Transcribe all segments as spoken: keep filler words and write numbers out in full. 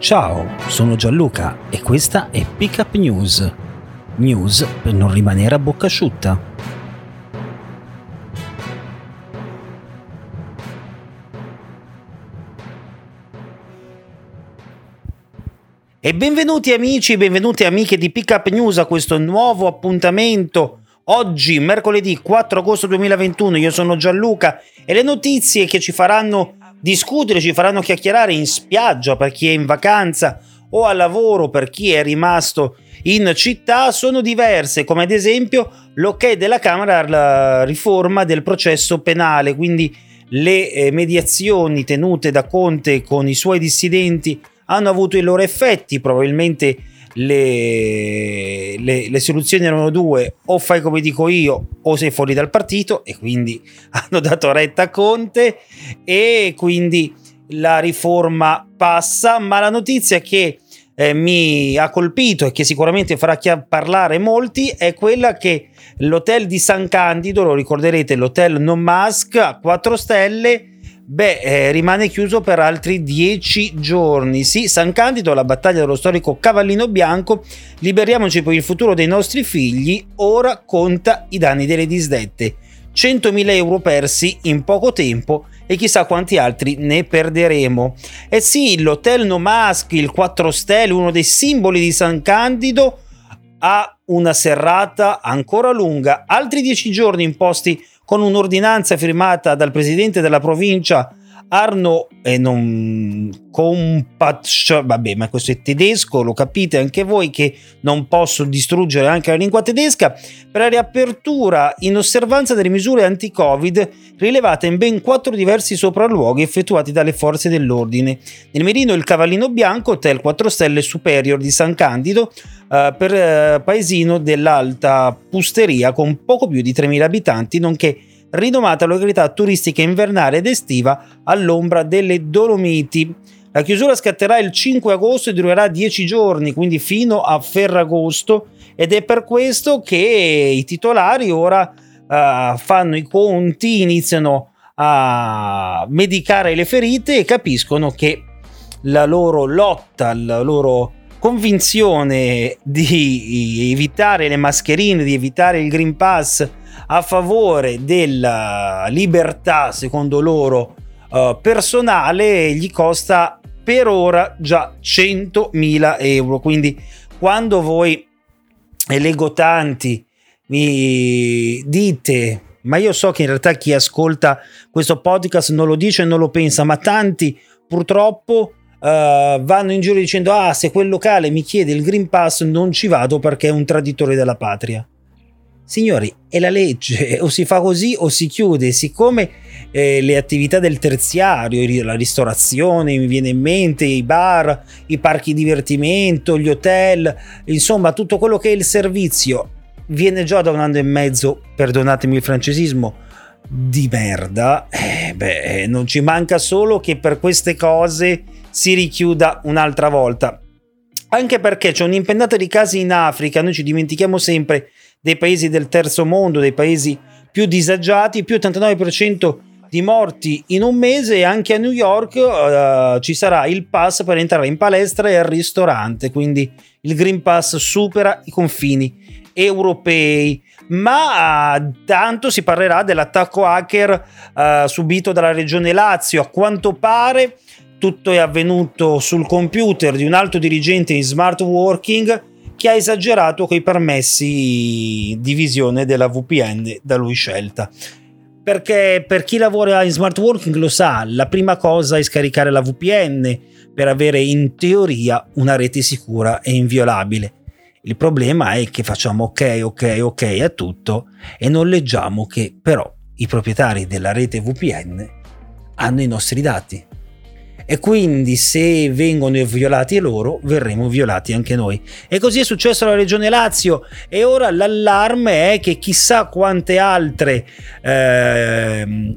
Ciao, sono Gianluca e questa è Pickup News. News per non rimanere a bocca asciutta. E benvenuti amici e benvenute amiche di Pickup News a questo nuovo appuntamento. Oggi, mercoledì quattro agosto duemilaventuno, io sono Gianluca e le notizie che ci faranno discutere, ci faranno chiacchierare in spiaggia per chi è in vacanza o al lavoro per chi è rimasto in città sono diverse, come ad esempio l'ok della Camera alla riforma del processo penale, quindi le mediazioni tenute da Conte con i suoi dissidenti hanno avuto i loro effetti, probabilmente le, le, le soluzioni erano due, o fai come dico io o sei fuori dal partito, e quindi hanno dato retta a Conte e quindi la riforma passa. Ma la notizia che eh, mi ha colpito e che sicuramente farà parlare molti è quella che l'hotel di San Candido, lo ricorderete, l'hotel non mask a quattro stelle, Beh, eh, rimane chiuso per altri dieci giorni. Sì, San Candido, la battaglia dello storico Cavallino Bianco, liberiamoci per il futuro dei nostri figli, ora conta i danni delle disdette. centomila euro persi in poco tempo e chissà quanti altri ne perderemo. Eh sì, l'hotel No Mask, il quattro stelle, uno dei simboli di San Candido, ha una serrata ancora lunga, altri dieci giorni imposti con un'ordinanza firmata dal presidente della provincia Arno eh, non, Kompatsch, vabbè, ma questo è tedesco, lo capite anche voi che non posso distruggere anche la lingua tedesca, per la riapertura in osservanza delle misure anti-Covid rilevate in ben quattro diversi sopralluoghi effettuati dalle forze dell'ordine. Nel mirino il Cavallino Bianco, hotel quattro stelle superior di San Candido, eh, per eh, paesino dell'alta Pusteria con poco più di tremila abitanti, nonché rinomata località turistica invernale ed estiva all'ombra delle Dolomiti. La chiusura scatterà il cinque agosto e durerà dieci giorni, quindi fino a Ferragosto, ed è per questo che i titolari ora uh, fanno i conti, iniziano a medicare le ferite e capiscono che la loro lotta, la loro convinzione di evitare le mascherine, di evitare il Green Pass a favore della libertà, secondo loro, uh, personale, gli costa per ora già centomila euro. Quindi quando voi elegotanti mi dite, ma io so che in realtà chi ascolta questo podcast non lo dice e non lo pensa, ma tanti purtroppo Uh, vanno in giro dicendo ah se quel locale mi chiede il Green Pass non ci vado perché è un traditore della patria. Signori, è la legge, o si fa così o si chiude. Siccome eh, le attività del terziario, la ristorazione, mi viene in mente i bar, i parchi divertimento, gli hotel, insomma tutto quello che è il servizio viene già da un anno e mezzo, perdonatemi il francesismo, di merda, eh, beh non ci manca solo che per queste cose si richiuda un'altra volta, anche perché c'è un'impennata di casi in Africa. Noi ci dimentichiamo sempre dei paesi del terzo mondo, dei paesi più disagiati, più ottantanove per cento di morti in un mese, e anche a New York uh, ci sarà il pass per entrare in palestra e al ristorante, quindi il Green Pass supera i confini europei. Ma tanto si parlerà dell'attacco hacker uh, subito dalla regione Lazio. A quanto pare tutto è avvenuto sul computer di un alto dirigente in smart working che ha esagerato con i permessi di visione della V P N da lui scelta. Perché per chi lavora in smart working lo sa, la prima cosa è scaricare la V P N per avere in teoria una rete sicura e inviolabile. Il problema è che facciamo ok, ok, ok a tutto e non leggiamo che però i proprietari della rete V P N hanno i nostri dati. E quindi se vengono violati loro, verremo violati anche noi. E così è successo alla regione Lazio, e ora l'allarme è che chissà quante altre eh,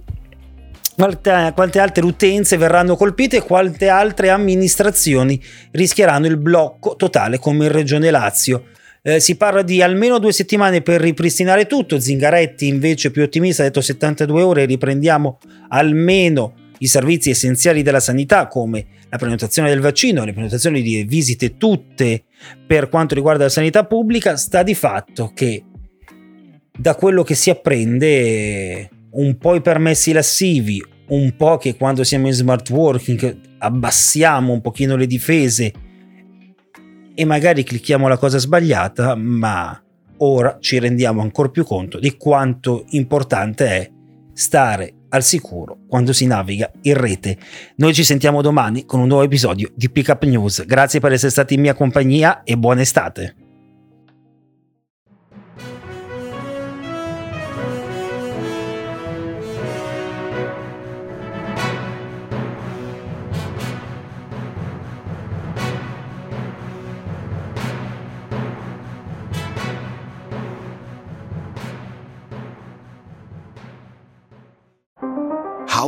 quante, quante altre utenze verranno colpite e quante altre amministrazioni rischieranno il blocco totale come in regione Lazio. Eh, si parla di almeno due settimane per ripristinare tutto. Zingaretti invece più ottimista ha detto settantadue ore, riprendiamo almeno i servizi essenziali della sanità come la prenotazione del vaccino, le prenotazioni di visite tutte per quanto riguarda la sanità pubblica. Sta di fatto che da quello che si apprende un po' i permessi lassivi, un po' che quando siamo in smart working abbassiamo un pochino le difese e magari clicchiamo la cosa sbagliata, ma ora ci rendiamo ancora più conto di quanto importante è stare al sicuro quando si naviga in rete. Noi ci sentiamo domani con un nuovo episodio di Pickup News. Grazie per essere stati in mia compagnia e buona estate. How